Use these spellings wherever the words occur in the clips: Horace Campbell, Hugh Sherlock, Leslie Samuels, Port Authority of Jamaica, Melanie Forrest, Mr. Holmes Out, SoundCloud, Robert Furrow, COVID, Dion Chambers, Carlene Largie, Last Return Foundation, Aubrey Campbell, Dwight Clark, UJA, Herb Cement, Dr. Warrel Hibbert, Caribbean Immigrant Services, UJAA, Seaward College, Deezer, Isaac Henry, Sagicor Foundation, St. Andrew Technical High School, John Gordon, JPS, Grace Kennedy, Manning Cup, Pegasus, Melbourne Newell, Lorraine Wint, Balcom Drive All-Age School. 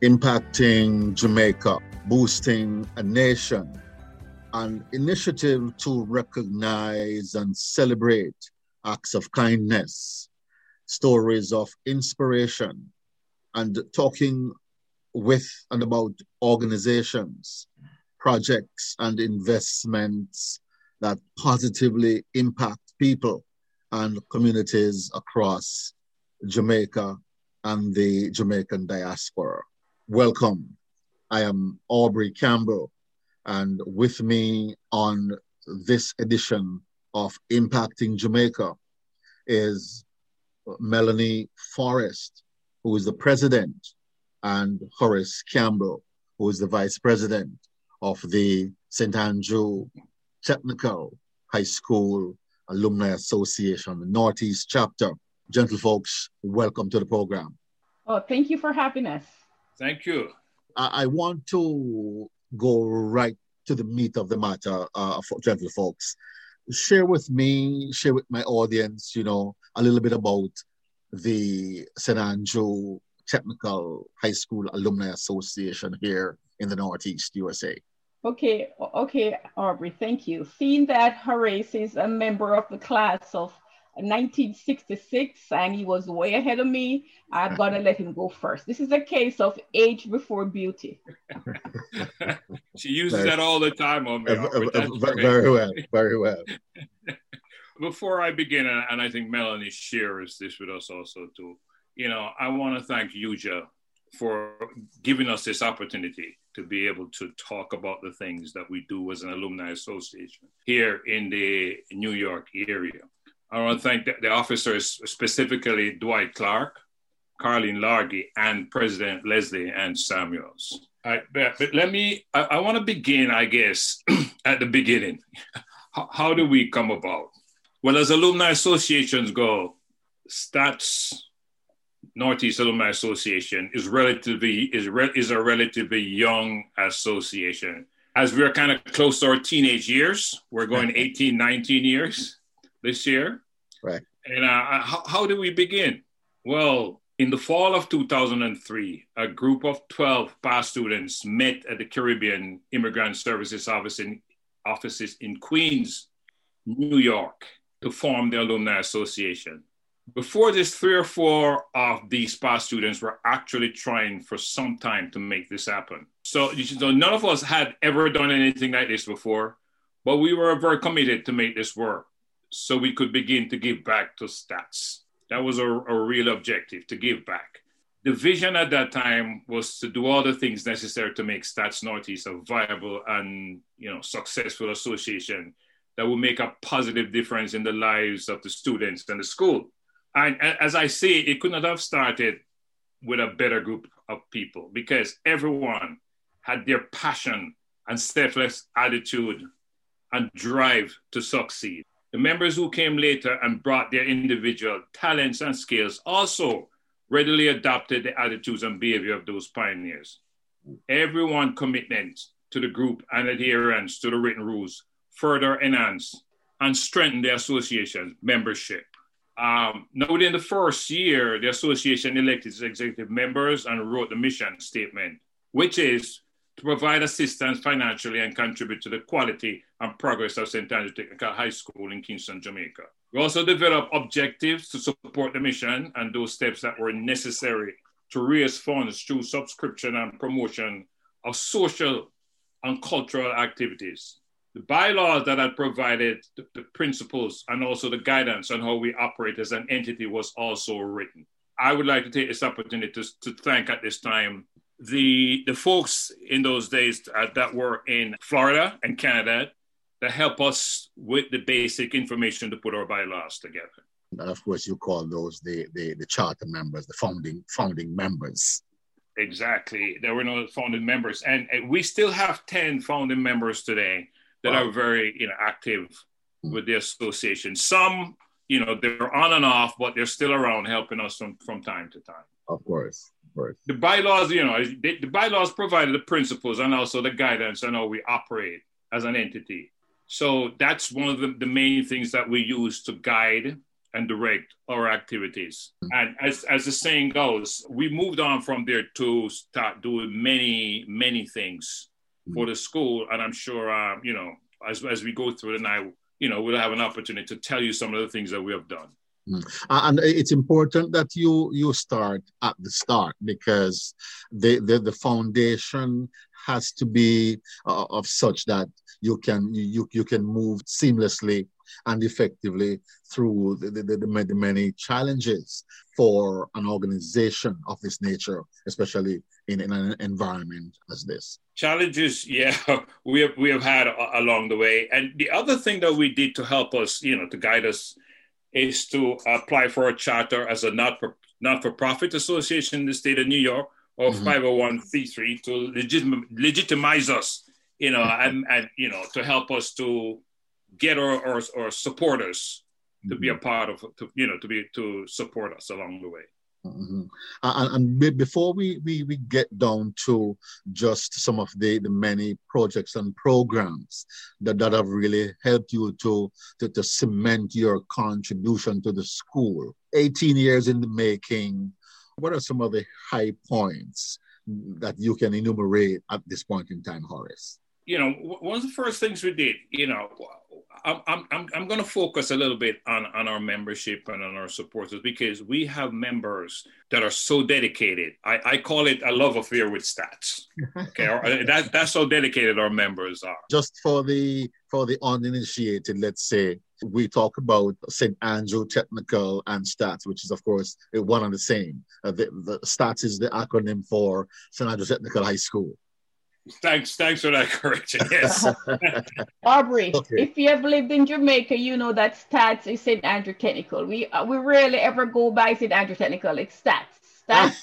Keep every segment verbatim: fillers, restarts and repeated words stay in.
Impacting Jamaica, boosting a nation, an initiative to recognize and celebrate acts of kindness, stories of inspiration, and talking with and about organizations, projects, and investments that positively impact people and communities across Jamaica and the Jamaican diaspora. Welcome. I am Aubrey Campbell, and with me on this edition of Impacting Jamaica is Melanie Forrest, who is the president, and Horace Campbell, who is the vice president of the Saint Andrew Technical High School Alumni Association, the Northeast Chapter. Gentlefolks, welcome to the program. Oh, thank you for having us. Thank you. I, I want to go right to the meat of the matter, uh, for gentlefolks. Share with me, share with my audience, you know, a little bit about the Saint Andrew Technical High School Alumni Association here in the Northeast U S A. Okay, okay, Aubrey, thank you. Seeing that Horace is a member of the class of nineteen sixty-six and he was way ahead of me, I've got to let him go first. This is a case of age before beauty. She uses very, that all the time on me. Aubrey, uh, uh, very well, very well. Before I begin, and I think Melanie shares this with us also too, you know, I want to thank U J A for giving us this opportunity to be able to talk about the things that we do as an alumni association here in the New York area. I want to thank the officers, specifically Dwight Clark, Carlene Largie, and President Leslie and Samuels. All right, but let me, I, I want to begin, I guess, at the beginning. How, how do we come about? Well, as alumni associations go, STATS, Northeast Alumni Association, is relatively is re, is a relatively young association. As we're kind of close to our teenage years, we're going eighteen, nineteen years this year. Right. And uh, how, how do we begin? Well, in the fall of two thousand three, a group of twelve past students met at the Caribbean Immigrant Services office in, offices in Queens, New York, to form the Alumni Association. Before this, three or four of these past students were actually trying for some time to make this happen. So, so none of us had ever done anything like this before, but we were very committed to make this work, so we could begin to give back to STATS. That was a, a real objective, to give back. The vision at that time was to do all the things necessary to make STATS Northeast a viable and, you know, successful association that will make a positive difference in the lives of the students and the school. And as I say, it could not have started with a better group of people, because everyone had their passion and selfless attitude and drive to succeed. The members who came later and brought their individual talents and skills also readily adopted the attitudes and behavior of those pioneers. Everyone's commitment to the group and adherence to the written rules further enhanced and strengthened the association's membership. Um, now, within the first year, the association elected its executive members and wrote the mission statement, which is to provide assistance financially and contribute to the quality and progress of Saint Andrew Technical High School in Kingston, Jamaica. We also developed objectives to support the mission and those steps that were necessary to raise funds through subscription and promotion of social and cultural activities. The bylaws that had provided the, the principles and also the guidance on how we operate as an entity was also written. I would like to take this opportunity to, to thank at this time The the folks in those days uh, that were in Florida and Canada that help us with the basic information to put our bylaws together. And of course, you call those the the, the charter members, the founding founding members. Exactly. There were no founding members. And we still have ten founding members today that wow. are very you know, active with the association. Some, you know, they're on and off, but they're still around helping us from, from time to time. Of course, of course. The bylaws, you know, the, the bylaws provided the principles and also the guidance on how we operate as an entity. So that's one of the, the main things that we use to guide and direct our activities. And as, as the saying goes, we moved on from there to start doing many, many things for the school. And I'm sure, uh, you know, as, as we go through the night, you know, we'll have an opportunity to tell you some of the things that we have done. And it's important that you you start at the start, because the, the, the foundation has to be uh, of such that you can you you can move seamlessly and effectively through the, the, the, the many challenges for an organization of this nature, especially in, in an environment as this. Challenges, yeah, we have, we have had a, along the way. And the other thing that we did to help us, you know, to guide us, is to apply for a charter as a not for, not-for-profit association in the state of New York, or mm-hmm. five oh one c three, to legitim- legitimize us, you know, and, and, you know, to help us to get our, our, our supporters mm-hmm. to be a part of, to, you know, to be to support us along the way. Mm-hmm. And, and before we, we, we get down to just some of the, the many projects and programs that, that have really helped you to, to, to cement your contribution to the school, eighteen years in the making, what are some of the high points that you can enumerate at this point in time, Horace? You know, one of the first things we did, you know, I'm I'm I'm going to focus a little bit on, on our membership and on our supporters, because we have members that are so dedicated. I, I call it a love affair with stats. Okay, that that's how dedicated our members are. Just for the for the uninitiated, let's say we talk about Saint Andrew Technical and STATS, which is of course one and the same. Uh, the, the STATS is the acronym for Saint Andrew Technical High School. Thanks, thanks for that correction. Yes, Aubrey. Okay. If you have lived in Jamaica, you know that STATS is Saint Andrew Technical. We uh, we rarely ever go by Saint Andrew Technical. It's STATS. STATS.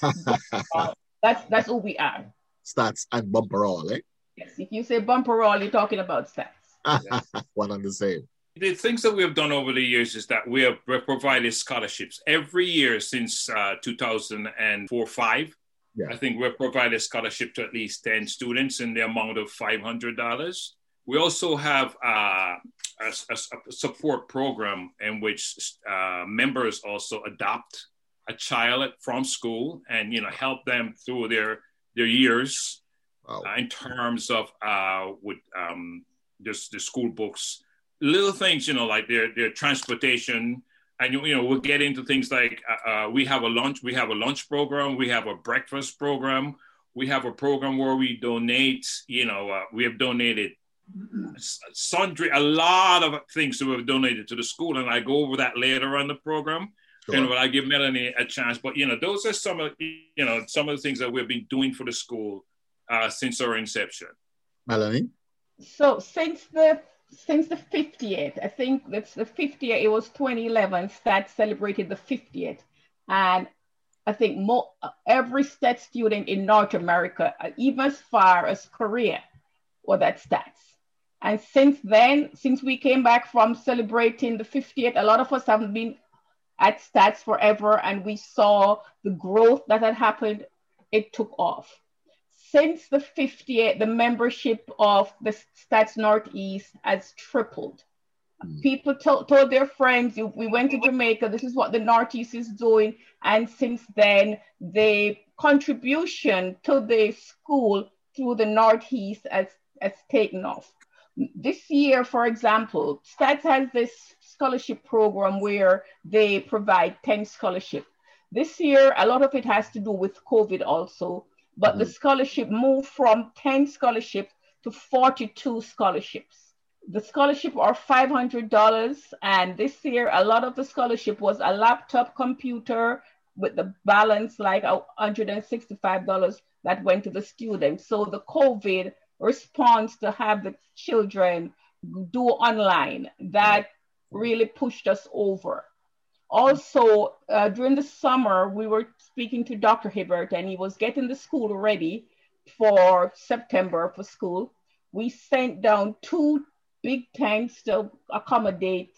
uh, that's that's who we are. STATS and Bumper All, eh? Yes. If you say Bumper All, you're talking about STATS. Yes. One and the same. The things that we have done over the years is that we have provided scholarships every year since uh, two thousand four to five. Yeah. I think we've provided a scholarship to at least ten students in the amount of five hundred dollars. We also have uh, a, a, a support program in which uh, members also adopt a child from school and, you know, help them through their their years. Wow. uh, in terms of uh, with um, just the school books, little things, you know, like their their transportation. And, you know, we'll get into things like uh, we have a lunch, we have a lunch program, we have a breakfast program, we have a program where we donate, you know, uh, we have donated sundry, a lot of things that we've donated to the school. And I go over that later on the program. Sure. And I give Melanie a chance. But, you know, those are some of, you know, some of the things that we've been doing for the school uh, since our inception. Melanie? So since the... Since the fiftieth, I think that's the fiftieth, it was twenty eleven, STATS celebrated the fiftieth. And I think more, every STATS student in North America, even as far as Korea, was at STATS. And since then, since we came back from celebrating the fiftieth, a lot of us haven't been at STATS forever. And we saw the growth that had happened. It took off. Since the fiftieth, the membership of the STATS Northeast has tripled. Mm. People to- told their friends, we went to Jamaica, this is what the Northeast is doing. And since then, the contribution to the school through the Northeast has, has taken off. This year, for example, STATS has this scholarship program where they provide ten scholarships. This year, a lot of it has to do with COVID also. But mm-hmm. the scholarship moved from ten scholarships to forty-two scholarships. The scholarship are five hundred dollars. And this year, a lot of the scholarship was a laptop computer with the balance like one hundred sixty-five dollars that went to the students. So the COVID response to have the children do online, that really pushed us over. Also, uh, during the summer, we were speaking to Doctor Hibbert, and he was getting the school ready for September for school. We sent down two big tanks to accommodate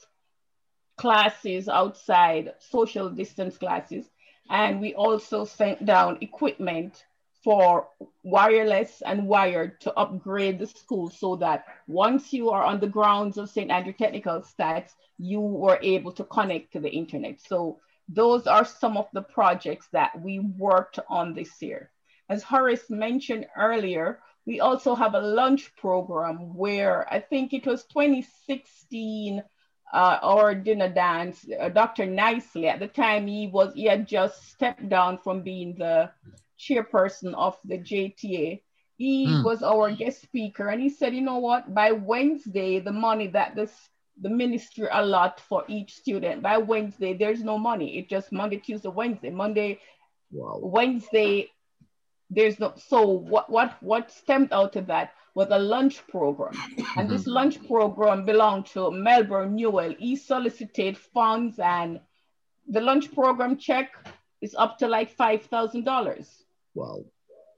classes outside, social distance classes. And we also sent down equipment for wireless and wired to upgrade the school so that once you are on the grounds of Saint Andrew Technical Stats, you were able to connect to the internet. So those are some of the projects that we worked on this year. As Horace mentioned earlier, we also have a lunch program where I think it was twenty sixteen, Uh, our dinner dance, uh, Doctor Nicely, at the time he was, he had just stepped down from being the chairperson of the J T A. He mm. was our guest speaker, and he said, you know what, by Wednesday, the money that this, the ministry allot for each student, by Wednesday, there's no money. It's just Monday, Tuesday, Wednesday, Monday, wow. Wednesday, there's no, so what, what, what stemmed out of that was a lunch program. And this lunch program belonged to Melbourne Newell. He solicited funds, and the lunch program check is up to like five thousand dollars. Wow.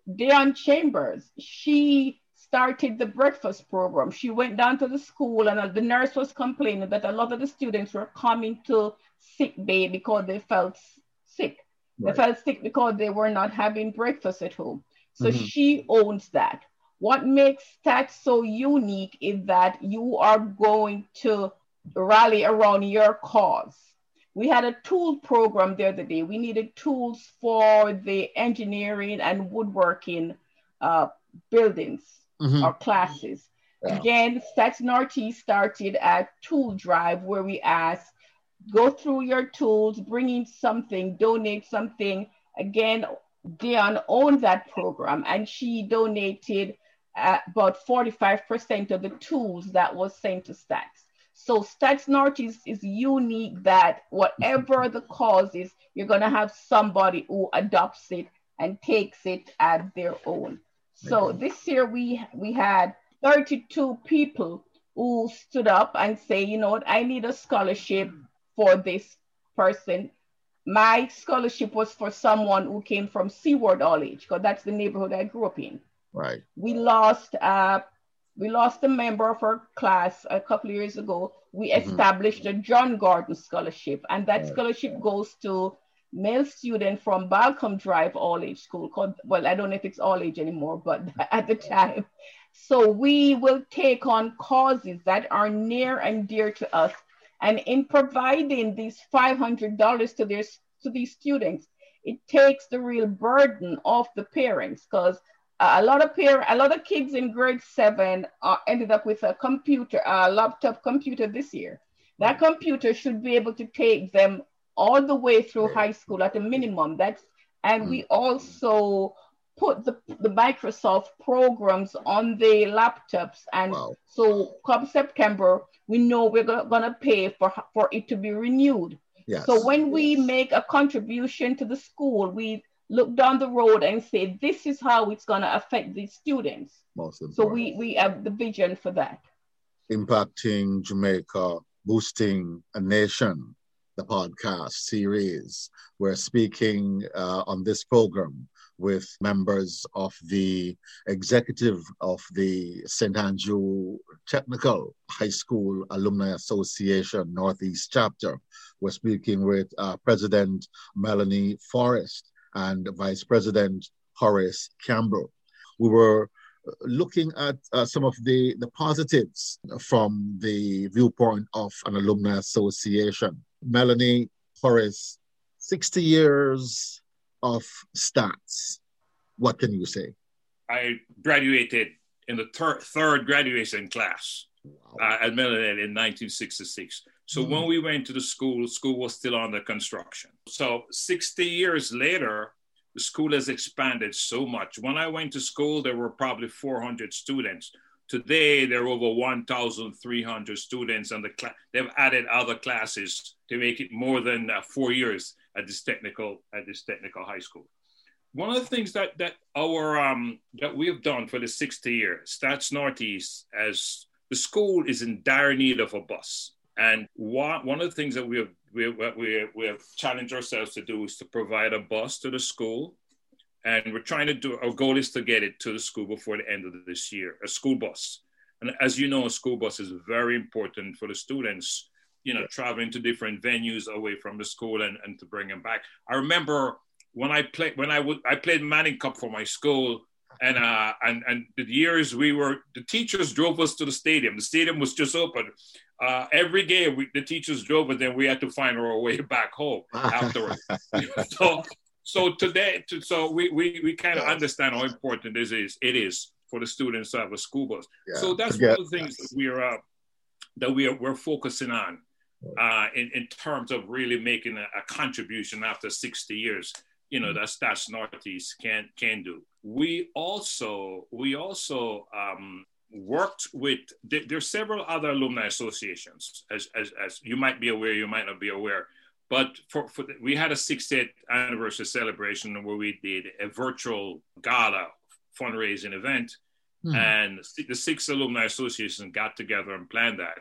Dion Chambers, she started the breakfast program. She went down to the school, and the nurse was complaining that a lot of the students were coming to sick bay because they felt sick. Right. They felt sick because they were not having breakfast at home. So mm-hmm. she owns that. What makes stats so unique is that you are going to rally around your cause. We had a tool program the other day. We needed tools for the engineering and woodworking uh, buildings mm-hmm. or classes. Wow. Again, Stats Northeast started a tool drive where we asked, go through your tools, bring in something, donate something. Again, Dion owned that program, and she donated Uh, about forty-five percent of the tools that was sent to Stats. So Stats North is, is unique that whatever the cause is, you're going to have somebody who adopts it and takes it as their own. So this year we we had thirty-two people who stood up and say, you know what, I need a scholarship for this person. My scholarship was for someone who came from Seaward College, because that's the neighborhood I grew up in. Right. We lost uh, we lost a member of our class a couple of years ago. We established mm-hmm. a John Gordon scholarship, and that right. scholarship goes to male student from Balcom Drive All-Age School. Called, well, I don't know if it's all-age anymore, but at the time. So we will take on causes that are near and dear to us. And in providing these five hundred dollars to, their, to these students, it takes the real burden off the parents, because A lot of parents, a lot of kids in grade seven uh, ended up with a computer, a laptop computer this year. That computer should be able to take them all the way through high school at a minimum. That's, and we also put the, the Microsoft programs on the laptops. And wow. so come September, we know we're going to pay for, for it to be renewed. Yes. So when we yes. make a contribution to the school, we look down the road and say, this is how it's going to affect these students. Most so we, we have the vision for that. Impacting Jamaica, boosting a nation, the podcast series. We're speaking uh, on this program with members of the executive of the Saint Andrew Technical High School Alumni Association Northeast Chapter. We're speaking with uh, President Melanie Forrest and Vice President Horace Campbell. We were looking at uh, some of the, the positives from the viewpoint of an alumni association. Melanie, Horace, sixty years of Stats. What can you say? I graduated in the ter- third graduation class wow. uh, at Melanie in nineteen sixty-six. So when we went to the school, school was still under construction. So sixty years later, the school has expanded so much. When I went to school, there were probably four hundred students. Today, there are over one thousand three hundred students, and the cl- they've added other classes to make it more than uh, four years at this technical at this technical high school. One of the things that that our um, that we have done for the sixty years, Stats Northeast, as the school is in dire need of a bus. And one, one of the things that we have, we, we, we have challenged ourselves to do is to provide a bus to the school. And we're trying to do, our goal is to get it to the school before the end of this year, a school bus. And as you know, a school bus is very important for the students, you know, traveling to different venues away from the school and, and to bring them back. I remember when I played, when I would, I played Manning Cup for my school, and uh, and and the years we were, the teachers drove us to the stadium. The stadium was just open. Uh, every day we, the teachers drove us, then we had to find our way back home afterwards. so so today, so we we, we kind of understand how important this is. It is for the students to have a school bus. Yeah, so that's forget, one of the things that we are uh, that we are we're focusing on. Uh, in, in terms of really making a, a contribution after sixty years, you know, that's that's Northeast can can do. We also we also um, worked with th- there's several other alumni associations, as, as as you might be aware, you might not be aware, but for, for the, we had a sixtieth anniversary celebration where we did a virtual gala fundraising event, mm-hmm. and the six alumni associations got together and planned that.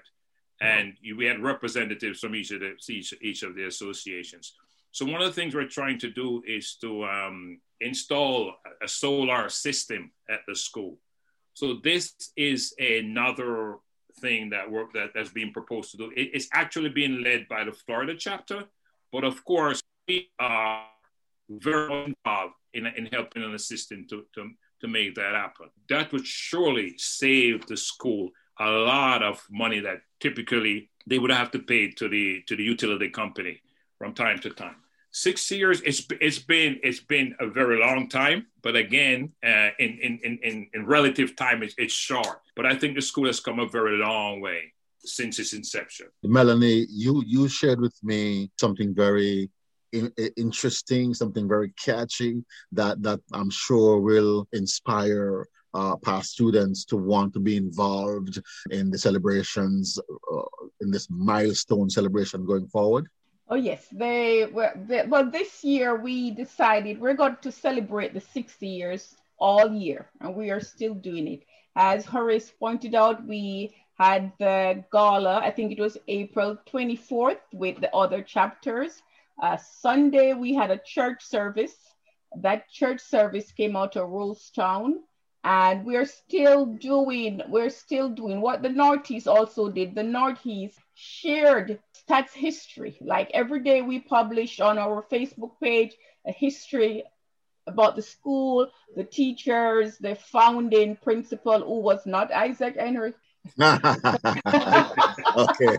And we had representatives from each of the each, each of the associations. So one of the things we're trying to do is to um, install a solar system at the school. So this is another thing that work that has been proposed to do. It, it's actually being led by the Florida chapter, but of course we are very involved in, in helping and assisting to, to to make that happen. That would surely save the school a lot of money that typically they would have to pay to the to the utility company from time to time. Six years, it's it's been it's been a very long time, but again, uh, in, in in in relative time, it's, it's short. But I think the school has come a very long way since its inception. Melanie, you you shared with me something very in, interesting, something very catchy that that I'm sure will inspire Uh, past students to want to be involved in the celebrations, uh, in this milestone celebration going forward? Oh, yes. They, were, they well, this year we decided we're going to celebrate the sixty years all year, and we are still doing it. As Horace pointed out, we had the gala, I think it was April twenty-fourth with the other chapters. Uh, Sunday, we had a church service. That church service came out of Rollstown. And we're still doing, we're still doing what the Northeast also did. The Northeast shared stats history. Like every day we publish on our Facebook page a history about the school, the teachers, the founding principal, who was not Isaac Henry. Okay.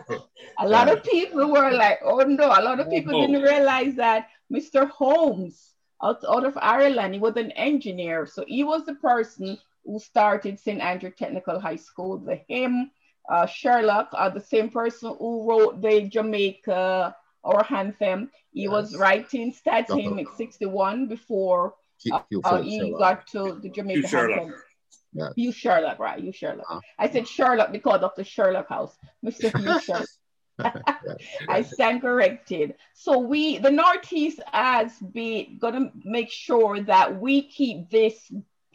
A lot of people were like, oh no, a lot of people oh, no. didn't realize that Mister Holmes Out, out of Ireland, he was an engineer. So he was the person who started Saint Andrew Technical High School. The him, uh, Sherlock, are the same person who wrote the Jamaica or anthem. He yes. was writing stats him at sixty-one before uh, Hugh, uh, he Sherlock. got to the Jamaica anthem. Yes. Hugh Sherlock, right, Hugh Sherlock. Ah. I said Sherlock because of the Sherlock house, Mister Hugh Sherlock. I stand corrected. So we, the Northeast has been gonna make sure that we keep this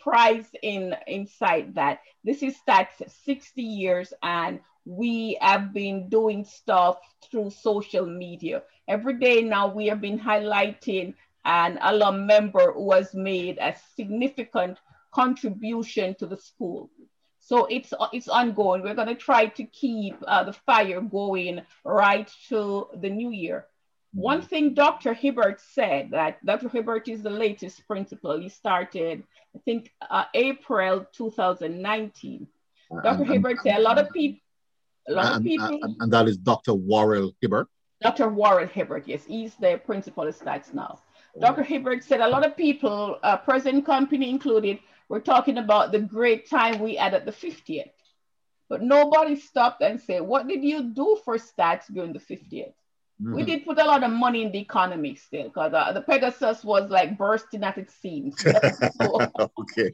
prize in inside that. This is that's sixty years, and we have been doing stuff through social media. Every day now we have been highlighting an alum member who has made a significant contribution to the school. So it's it's ongoing. We're going to try to keep uh, the fire going right to the new year. Mm-hmm. One thing Doctor Hibbert said, that Doctor Hibbert is the latest principal. He started, I think, uh, April twenty nineteen. Uh, Doctor And, Hibbert and, said a lot of, peop- a lot and, of people. And, and that is Doctor Warrel Hibbert. Doctor Warrel Hibbert, yes. He's the principal of stats now. Oh. Doctor Hibbert said a lot of people, uh, present company included, we're talking about the great time we had at the fiftieth. But nobody stopped and said, what did you do for stats during the fiftieth? Mm-hmm. We did put a lot of money in the economy still, because uh, the Pegasus was like bursting at its seams. So, okay,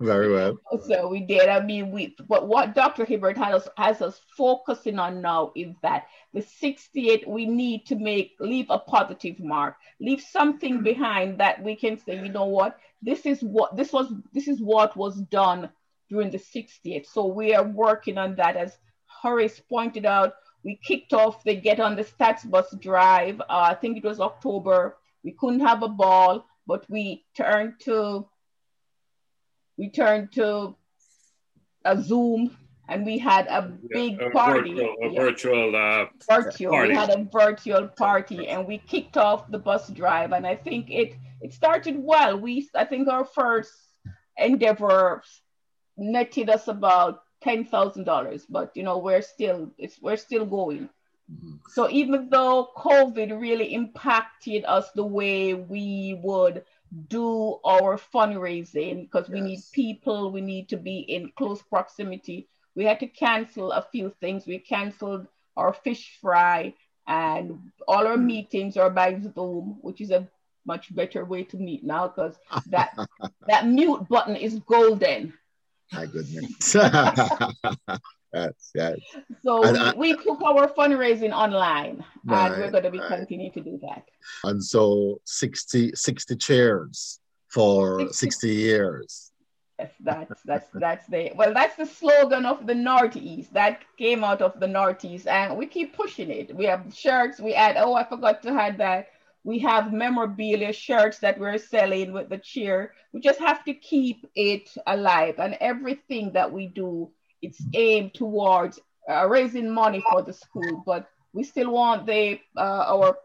very well. So we did, I mean, we, but what Doctor Hibbert has us, has us focusing on now is that the sixtieth, we need to make, leave a positive mark, leave something behind that we can say, you know what, This is what this was. This is what was done during the sixtieth. So we are working on that, as Horace pointed out. We kicked off the Get on the Stats Bus drive. Uh, I think it was October. We couldn't have a ball, but we turned to we turned to a Zoom, and we had a big yeah, a party. Virtual, a yeah. virtual, uh, virtual. Party. We had a virtual party, and we kicked off the bus drive. And I think it it started well. We I think our first endeavor netted us about ten thousand dollars, but you know we're still it's we're still going. Mm-hmm. So even though COVID really impacted us the way we would do our fundraising, because yes. we need people, we need to be in close proximity. We had to cancel a few things. We canceled our fish fry, and all our meetings are by Zoom, which is a much better way to meet now, because that that mute button is golden. My goodness. That's, that's, so and, uh, we took our fundraising online, right, and we're going to be right. continuing to do that. And so sixty, sixty chairs for sixty, sixty years. Yes, that's that's that's the well. That's the slogan of the Northeast. That came out of the Northeast, and we keep pushing it. We have shirts. We add. Oh, I forgot to add that. We have memorabilia shirts that we're selling with the cheer. We just have to keep it alive. And everything that we do, it's aimed towards uh, raising money for the school. But we still want the uh, our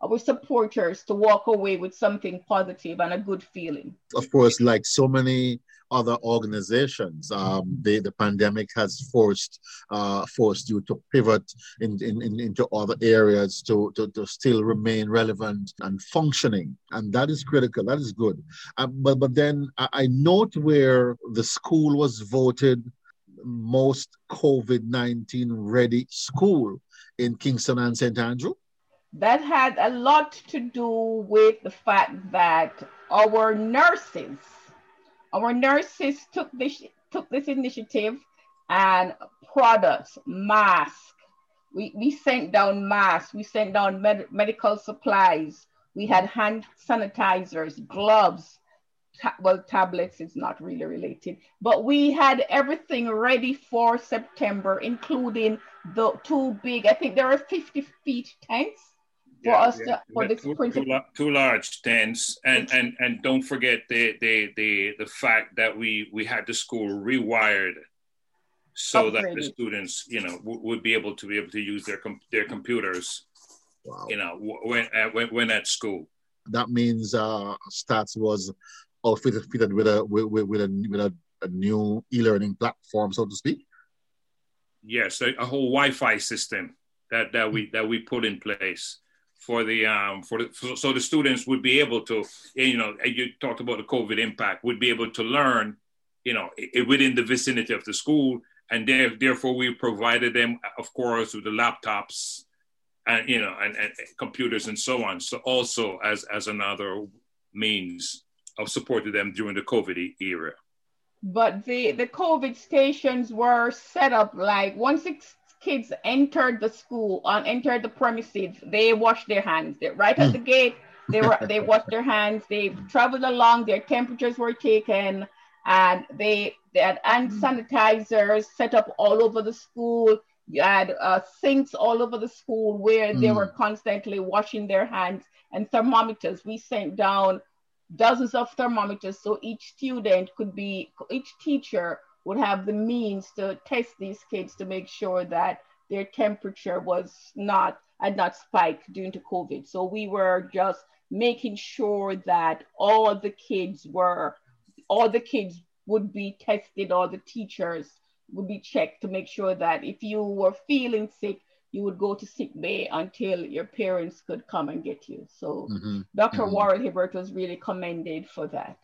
our supporters to walk away with something positive and a good feeling. Of course, like so many other organizations, um, the, the pandemic has forced uh, forced you to pivot in, in, in, into other areas to, to, to still remain relevant and functioning. And that is critical. That is good. Uh, but, but then I, I note where the school was voted most COVID nineteen ready school in Kingston and Saint Andrew. That had a lot to do with the fact that our nurses Our nurses took this took this initiative, and products, masks. We we sent down masks. We sent down med- medical supplies. We had hand sanitizers, gloves. Ta- well, tablets is not really related, but we had everything ready for September, including the two big. I think there are fifty feet tents for yeah, us yeah. to, for this two, two, two large tents, and, and and don't forget the the the the fact that we we had the school rewired so Upgraded. that the students you know w- would be able to be able to use their com- their computers wow. you know w- when, uh, when when at school. That means uh, Stats was outfitted with a with with, with, a, with a, a new e-learning platform, so to speak. Yes, a, a whole Wi-Fi system that, that we that we put in place. For the um for the, so, so the students would be able to, you know, you talked about the COVID impact, would be able to learn, you know, within the vicinity of the school, and there, therefore we provided them, of course, with the laptops, and you know, and, and computers and so on. So also as as another means of supporting them during the COVID era. But the the COVID stations were set up like once it's kids entered the school and entered the premises, they washed their hands. They're right at the gate, they were they washed their hands, they traveled along, their temperatures were taken, and they, they had hand sanitizers set up all over the school. You had uh, sinks all over the school where mm. they were constantly washing their hands, and thermometers. We sent down dozens of thermometers so each student could be, each teacher would have the means to test these kids to make sure that their temperature was not, had not spiked due to COVID. So we were just making sure that all the kids were, all the kids would be tested, all the teachers would be checked to make sure that if you were feeling sick, you would go to sick bay until your parents could come and get you. So mm-hmm. Doctor Mm-hmm. Warrel Hibbert was really commended for that.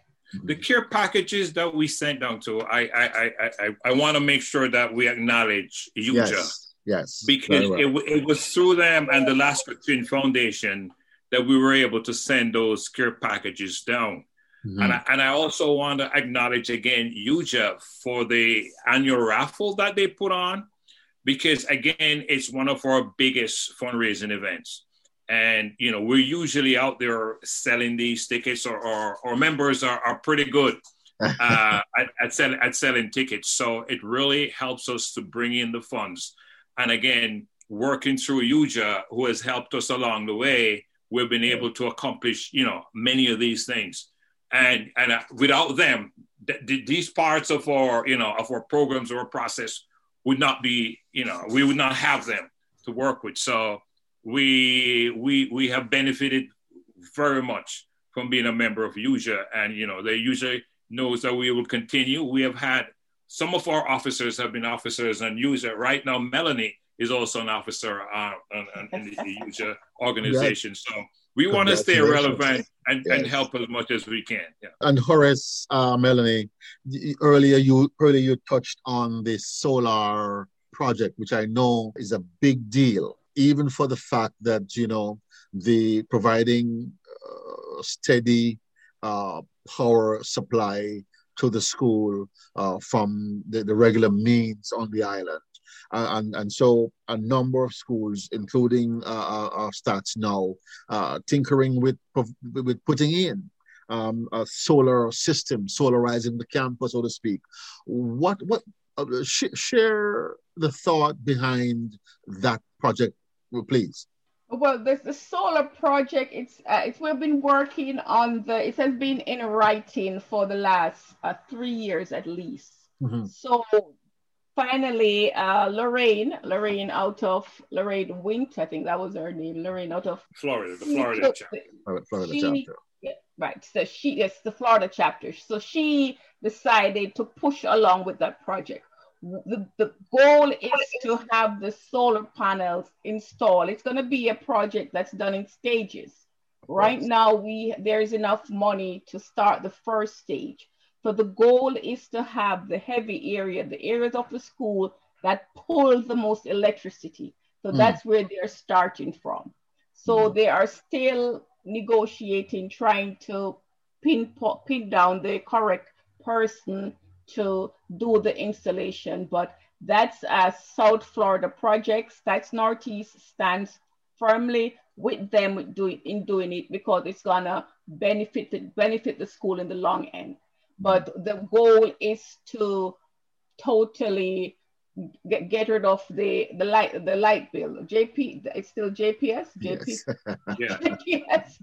The care packages that we sent down to, I I I I, I want to make sure that we acknowledge U J A. Yes, yes. Because well. it, it was through them and the Last Return Foundation that we were able to send those care packages down. Mm-hmm. And, I, and I also want to acknowledge again U J A for the annual raffle that they put on, because again, it's one of our biggest fundraising events. And, you know, we're usually out there selling these tickets, or or, or members are, are pretty good uh, at, at, sell, at selling tickets. So it really helps us to bring in the funds. And again, working through U J A A, who has helped us along the way, we've been able to accomplish, you know, many of these things. And and uh, without them, th- th- these parts of our, you know, of our programs or our process would not be, you know, we would not have them to work with. So we we we have benefited very much from being a member of U J A A, and, you know, they usually knows that we will continue. We have had, some of our officers have been officers on U J A A. Right now, Melanie is also an officer uh, on, on, in the U J A A organization. Yes. So we want to stay relevant and, yes. and help as much as we can. Yeah. And Horace, uh, Melanie, earlier you earlier you touched on the solar project, which I know is a big deal, even for the fact that, you know, the providing uh, steady uh, power supply to the school uh, from the, the regular means on the island. Uh, and, and so a number of schools, including uh, our, our stats now, uh, tinkering with with putting in um, a solar system, solarizing the campus, so to speak. What what uh, sh- share the thought behind that project, please? Well, the, the solar project, it's uh, it's we've been working on the. It has been in writing for the last uh, three years at least. Mm-hmm. So. Finally, uh, Lorraine, Lorraine out of, Lorraine Wint, I think that was her name, Lorraine out of... Florida, the Florida chapter. The, Florida she, chapter. Yeah, right, so she, yes, the Florida chapter. So she decided to push along with that project. The, the goal is to have the solar panels installed. It's going to be a project that's done in stages. Right now, we there is enough money to start the first stage. So the goal is to have the heavy area, the areas of the school that pull the most electricity. So mm. that's where they're starting from. So mm. they are still negotiating, trying to pin, pin down the correct person to do the installation. But that's a South Florida project. That's Northeast stands firmly with them doing, in doing it because it's going to benefit the, benefit the school in the long end. But the goal is to totally get, get rid of the, the light the light bill. J P, it's still J P S? J P S. Yes. J P S.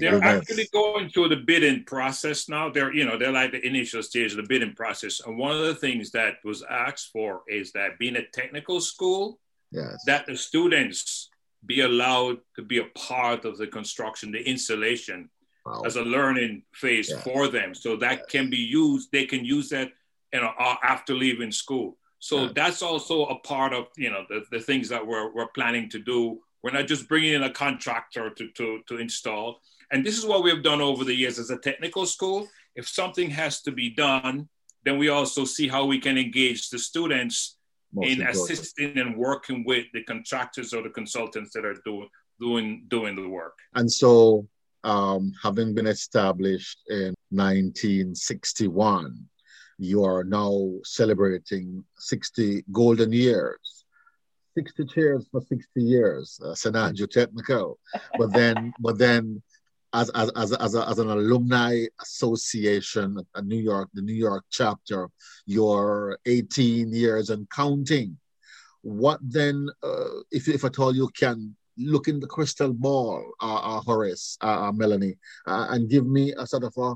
They're actually going through the bidding process now. They're, you know, they're like the initial stage of the bidding process. And one of the things that was asked for is that being a technical school, yes. that the students be allowed to be a part of the construction, the installation. Wow. As a learning phase yeah. for them. So that yeah. can be used, they can use that, you know, after leaving school. So yeah. that's also a part of, you know, the, the things that we're, we're planning to do. We're not just bringing in a contractor to, to, to install. And this is what we've done over the years as a technical school. If something has to be done, then we also see how we can engage the students Most in important. assisting and working with the contractors or the consultants that are doing doing doing the work. And so Um, having been established in nineteen sixty-one, you are now celebrating sixty golden years, sixty chairs for sixty years, uh, Saint Andrew Technical. But then, but then, as as as as, a, as an alumni association, a New York, the New York chapter, you're eighteen years and counting. What then, uh, if if at all you can? Look in the crystal ball, uh, uh, Horace, uh, uh, Melanie, uh, and give me a sort of a,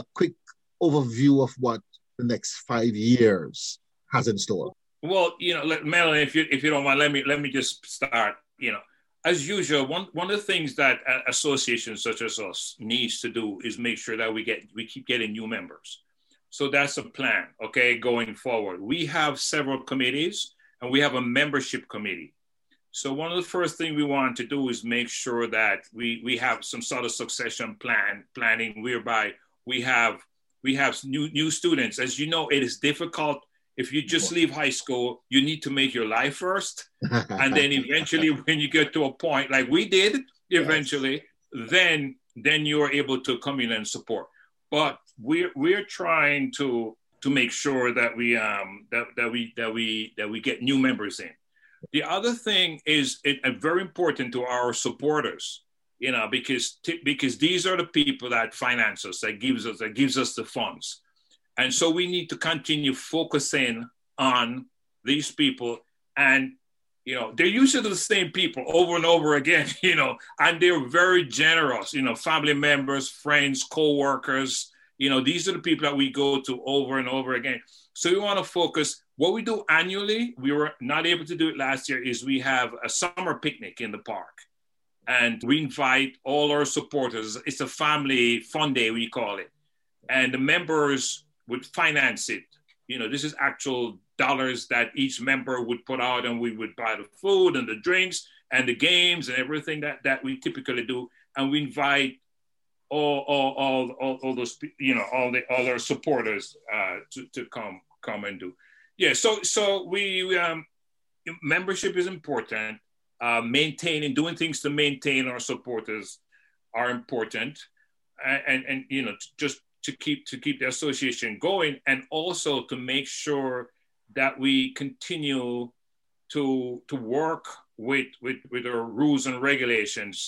a quick overview of what the next five years has in store. Well, you know, let, Melanie, if you if you don't mind, let me let me just start. You know, as usual, one one of the things that uh, associations such as us needs to do is make sure that we get we keep getting new members. So that's a plan, okay, going forward. We have several committees, and we have a membership committee. So one of the first things we want to do is make sure that we, we have some sort of succession plan planning whereby we have we have new new students. As you know, it is difficult. If you just leave high school, you need to make your life first. And then eventually when you get to a point like we did eventually, yes. then then you are able to come in and support. But we're we're trying to to make sure that we um that, that we that we that we get new members in. The other thing is it, uh, very important to our supporters, you know, because t- because these are the people that finance us, that gives us that gives us the funds, and so we need to continue focusing on these people and You know, they're usually the same people over and over again, you know, and they're very generous, you know, family members, friends, coworkers. You know, these are the people that we go to over and over again. So we want to focus. What we do annually, we were not able to do it last year, is we have a summer picnic in the park. And we invite all our supporters. It's a family fun day, we call it. And the members would finance it. You know, this is actual dollars that each member would put out, and we would buy the food and the drinks and the games and everything that, that we typically do. And we invite all all all all, all those, you know, all the all our supporters uh, to to come come and do. Yeah. So so we, we um, membership is important. Uh, maintaining, doing things to maintain our supporters are important, and and, and you know just. to keep to keep the association going, and also to make sure that we continue to to work with with, with our rules and regulations,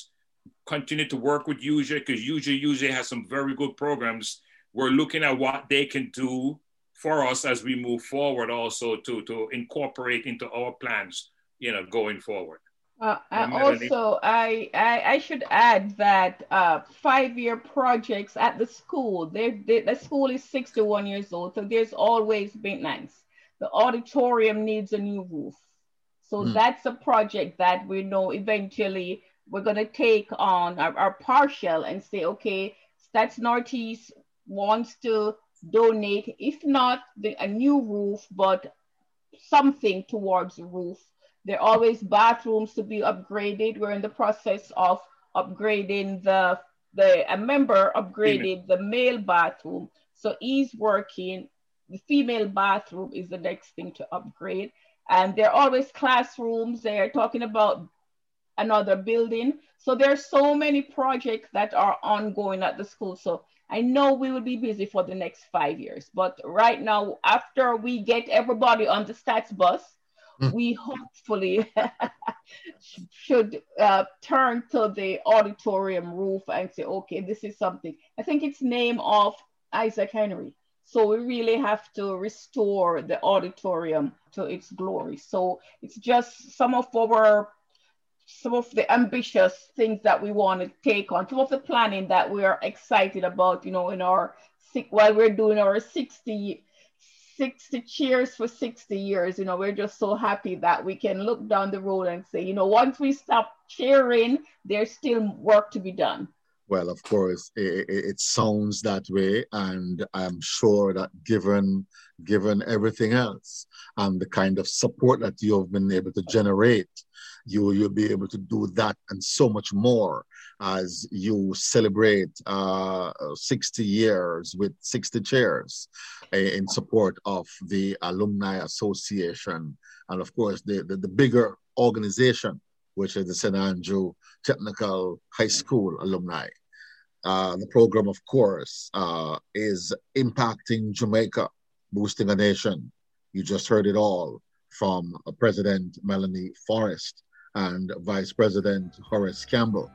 continue to work with U J A, because U J A has some very good programs. We're looking at what they can do for us as we move forward, also to, to incorporate into our plans, you know, going forward. Uh, also, I, I I should add that uh, five-year projects at the school, they, they, the school is sixty-one years old, so there's always maintenance. The auditorium needs a new roof. So mm. that's a project that we know eventually we're going to take on our, our partial and say, okay, Stats Northeast wants to donate, if not the, a new roof, but something towards the roof. There are always bathrooms to be upgraded. We're in the process of upgrading the, the a member upgraded female. the male bathroom. So he's working. The female bathroom is the next thing to upgrade. And there are always classrooms. They're talking about another building. So there are so many projects that are ongoing at the school. So I know we will be busy for the next five years. But right now, after we get everybody on the stats bus, we hopefully should uh, turn to the auditorium roof and say, okay, this is something. I think it's named of Isaac Henry. So we really have to restore the auditorium to its glory. So it's just some of our, some of the ambitious things that we want to take on, some of the planning that we are excited about, you know, in our, while we're doing our sixty sixty cheers for sixty years, you know, we're just so happy that we can look down the road and say, you know, once we stop cheering, there's still work to be done. Well, of course, it, it sounds that way, and I'm sure that given given everything else and the kind of support that you have been able to generate, you you'll be able to do that and so much more as you celebrate uh, sixty years with sixty chairs in support of the Alumni Association, and of course the, the, the bigger organization, which is the Saint Andrew Technical High School Alumni. Uh, the program, of course, uh, is impacting Jamaica, boosting a nation. You just heard it all from President Melanie Forrest and Vice President Horace Campbell.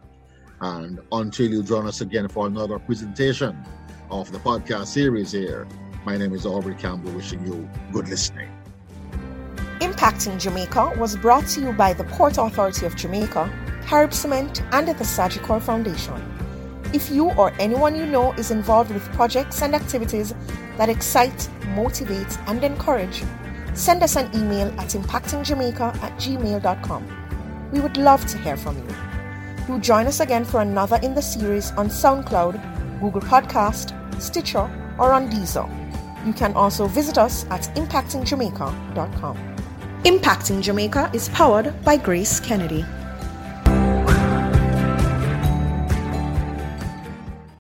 And until you join us again for another presentation of the podcast series here, my name is Aubrey Campbell, wishing you good listening. Impacting Jamaica was brought to you by the Port Authority of Jamaica, Herb Cement, and the Sagicor Foundation. If you or anyone you know is involved with projects and activities that excite, motivate, and encourage, send us an email at impacting jamaica at gmail dot com. We would love to hear from you. You'll join us again for another in the series on SoundCloud, Google Podcast, Stitcher, or on Deezer. You can also visit us at impacting jamaica dot com. Impacting Jamaica is powered by Grace Kennedy.